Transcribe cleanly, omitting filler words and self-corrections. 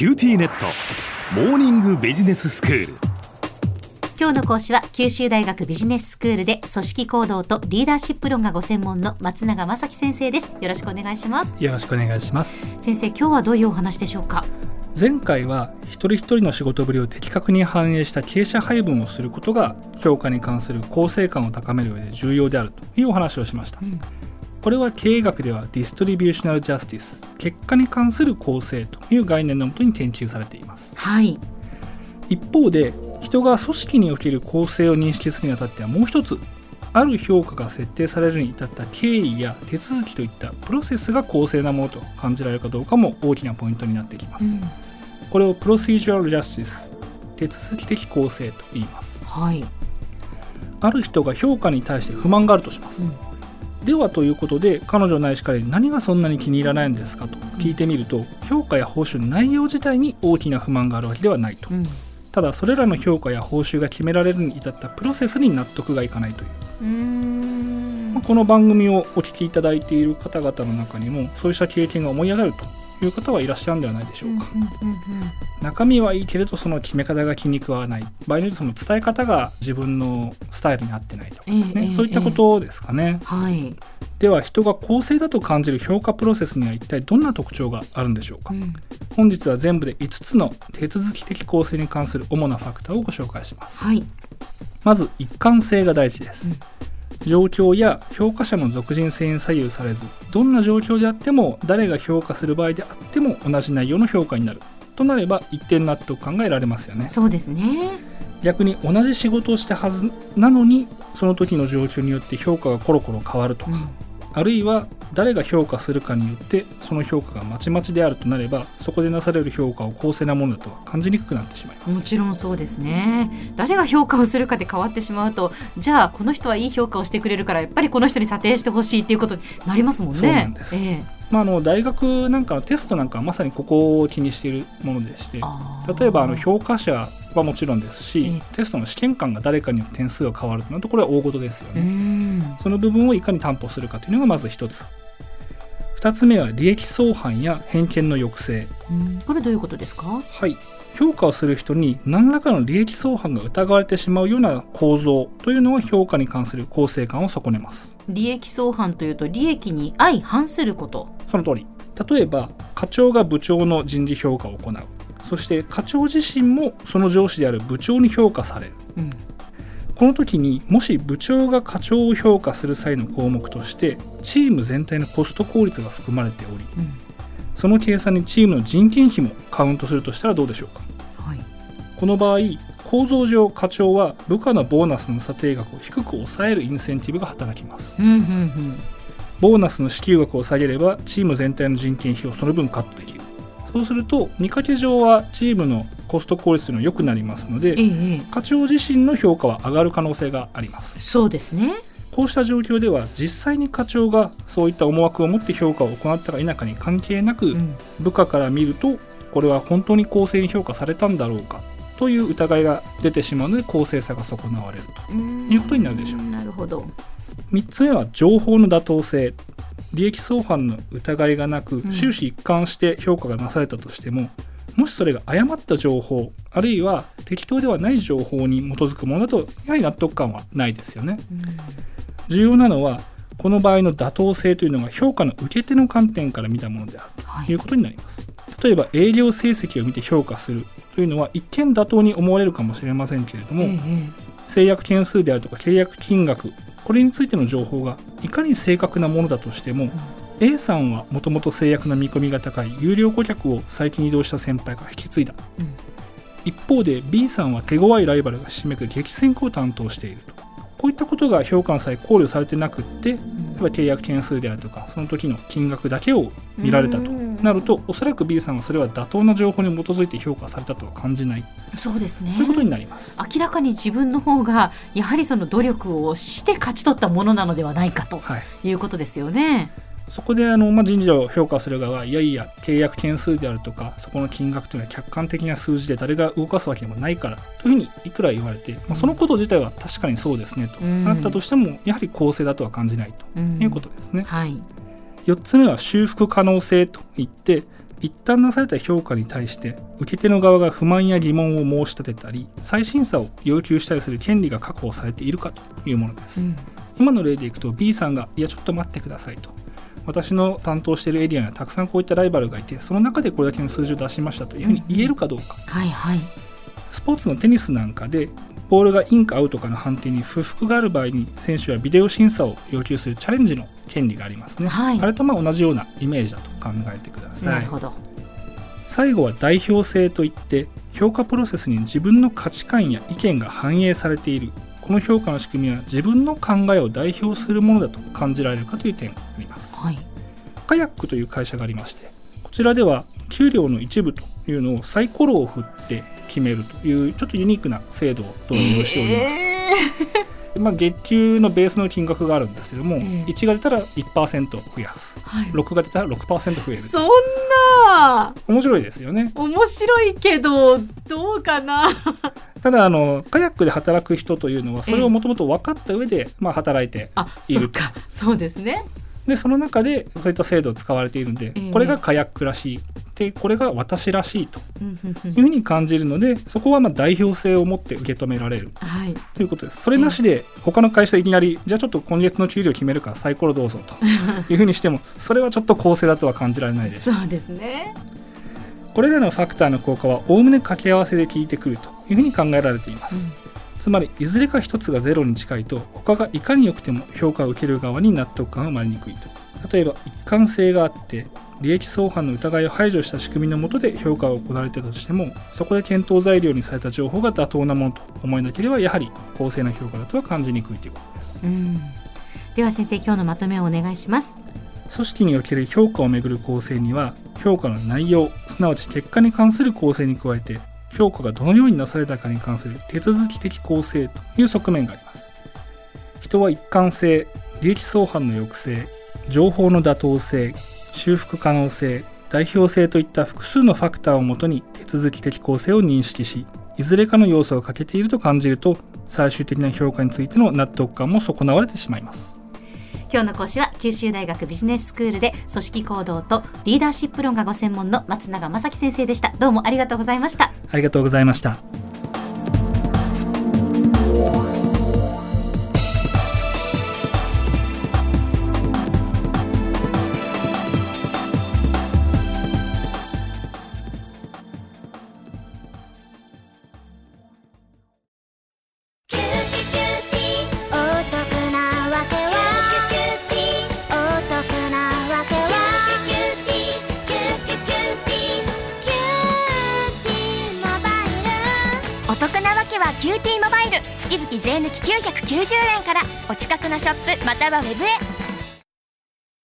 キューティーネットモーニングビジネススクール。今日の講師は九州大学ビジネススクールで組織行動とリーダーシップ論がご専門の松永雅樹先生です。よろしくお願いします。よろしくお願いします。先生、今日はどういうお話でしょうか？前回は一人一人の仕事ぶりを的確に反映した経営者配分をすることが評価に関する公正感を高める上で重要であるというお話をしました。これは経営学ではディストリビューショナルジャスティス、結果に関する公正という概念のもとに研究されています。はい。一方で人が組織における公正を認識するにあたってはもう一つ、ある評価が設定されるに至った経緯や手続きといったプロセスが公正なものと感じられるかどうかも大きなポイントになってきます。これをプロシージュアルジャスティス、手続き的公正と言います。はい。ある人が評価に対して不満があるとします。ではということで、彼女ないし彼に何がそんなに気に入らないんですかと聞いてみると、評価や報酬の内容自体に大きな不満があるわけではないと、ただそれらの評価や報酬が決められるに至ったプロセスに納得がいかないという、この番組をお聞きいただいている方々の中にもそうした経験が思い上がるという方はいらっしゃるんではないでしょうか。中身はいいけれど、その決め方が気に食わない、場合によってその伝え方が自分のスタイルに合ってないとかですね、そういったことですかね。はい。では人が公正だと感じる評価プロセスには一体どんな特徴があるんでしょうか。本日は全部で5つの手続き的公正に関する主なファクターをご紹介します。はい。まず一貫性が大事です。状況や評価者の属人性に左右されず、どんな状況であっても誰が評価する場合であっても同じ内容の評価になるとなれば一定納得感が得られますよね。そうですね。逆に同じ仕事をしたはずなのに、その時の状況によって評価がコロコロ変わるとか、あるいは誰が評価するかによってその評価がまちまちであるとなれば、そこでなされる評価を公正なものだとは感じにくくなってしまいます。もちろんそうですね。誰が評価をするかで変わってしまうと、じゃあこの人はいい評価をしてくれるからやっぱりこの人に査定してほしいっていうことになりますもんね。そうなんです。大学なんかのテストなんかはまさにここを気にしているものでして、例えば評価者はもちろんですし、テストの試験官が誰かによって点数が変わるというのはこれは大事ですよね。その部分をいかに担保するかというのがまず一つ。2つ目は利益相反や偏見の抑制。これどういうことですか？はい、評価をする人に何らかの利益相反が疑われてしまうような構造というのは評価に関する公正感を損ねます。利益相反というと利益に相反すること。その通り。例えば課長が部長の人事評価を行う、そして課長自身もその上司である部長に評価される、この時にもし部長が課長を評価する際の項目としてチーム全体のコスト効率が含まれており、その計算にチームの人件費もカウントするとしたらどうでしょうか。はい、この場合構造上課長は部下のボーナスの査定額を低く抑えるインセンティブが働きます。ボーナスの支給額を下げればチーム全体の人件費をその分カットできる。そうすると見かけ上はチームのコスト効率というのは良くなりますので、課長自身の評価は上がる可能性があります。そうですね。こうした状況では実際に課長がそういった思惑を持って評価を行ったか否かに関係なく、部下から見るとこれは本当に公正に評価されたんだろうかという疑いが出てしまうので、公正さが損なわれるということになるでしょう。なるほど。3つ目は情報の妥当性。利益相反の疑いがなく終始一貫して評価がなされたとしても、もしそれが誤った情報あるいは適当ではない情報に基づくものだとやはり納得感はないですよね。重要なのはこの場合の妥当性というのが評価の受け手の観点から見たものであるということになります。例えば営業成績を見て評価するというのは一見妥当に思われるかもしれませんけれども、制約件数であるとか契約金額、これについての情報がいかに正確なものだとしても、A さんはもともと制約の見込みが高い有料顧客を最近移動した先輩が引き継いだ、一方で B さんは手強いライバルがひしめく激戦区を担当していると、こういったことが評価の際考慮されてなくって、例えば契約件数であるとかその時の金額だけを見られたとなると、おそらく B さんはそれは妥当な情報に基づいて評価されたとは感じない。そうですね。ということになります。明らかに自分の方がやはりその努力をして勝ち取ったものなのではないかということですよね。そこで人事を評価する側は、いやいや契約件数であるとかそこの金額というのは客観的な数字で誰が動かすわけでもないからというふうにいくら言われて、そのこと自体は確かにそうですねとなったとしても、やはり公正だとは感じないということですね。4つ目は修復可能性といって、一旦なされた評価に対して受け手の側が不満や疑問を申し立てたり再審査を要求したりする権利が確保されているかというものです、今の例でいくと B さんがいやちょっと待ってくださいと、私の担当しているエリアにはたくさんこういったライバルがいてその中でこれだけの数字を出しましたというふうに言えるかどうか、スポーツのテニスなんかでボールがインかアウトかの判定に不服がある場合に選手はビデオ審査を要求するチャレンジの権利がありますね、あれと同じようなイメージだと考えてください。なるほど。最後は代表性といって評価プロセスに自分の価値観や意見が反映されている、この評価の仕組みは自分の考えを代表するものだと感じられるかという点があります、カヤックという会社がありまして、こちらでは給料の一部というのをサイコロを振って決めるというちょっとユニークな制度を導入しております、月給のベースの金額があるんですけども、1が出たら 1% 増やす、6が出たら 6% 増える。そんな面白いですよね。面白いけどどうかなただカヤックで働く人というのはそれをもともと分かった上で、働いている。あ、そうか、そうですね。でその中でそういった制度を使われているので、これがカヤックらしい、でこれが私らしいというふうに感じるので、そこは代表性を持って受け止められる、ということです。それなしで他の会社いきなりじゃあちょっと今月の給料決めるからサイコロどうぞというふうにしてもそれはちょっと公正だとは感じられないです。そうですね。これらのファクターの効果はおおむね掛け合わせで効いてくるというふうに考えられています、つまりいずれか一つがゼロに近いと他がいかに良くても評価を受ける側に納得感が生まれにくいと。例えば一貫性があって利益相反の疑いを排除した仕組みの下で評価が行われていたとしても、そこで検討材料にされた情報が妥当なものと思えなければやはり公正な評価だとは感じにくいということです、では先生、今日のまとめをお願いします。組織における評価をめぐる構成には評価の内容、すなわち結果に関する構成に加えて評価がどのようになされたかに関する手続き的構成という側面があります。人は一貫性、利益相反の抑制、情報の妥当性、修復可能性、代表性といった複数のファクターをもとに手続き的構成を認識し、いずれかの要素が欠けていると感じると最終的な評価についての納得感も損なわれてしまいます。今日の講師は九州大学ビジネススクールで組織行動とリーダーシップ論がご専門の松永雅樹先生でした。どうもありがとうございました。ありがとうございました。キューティーモバイル、月々税抜き990円からお近くのショップまたはウェブへ。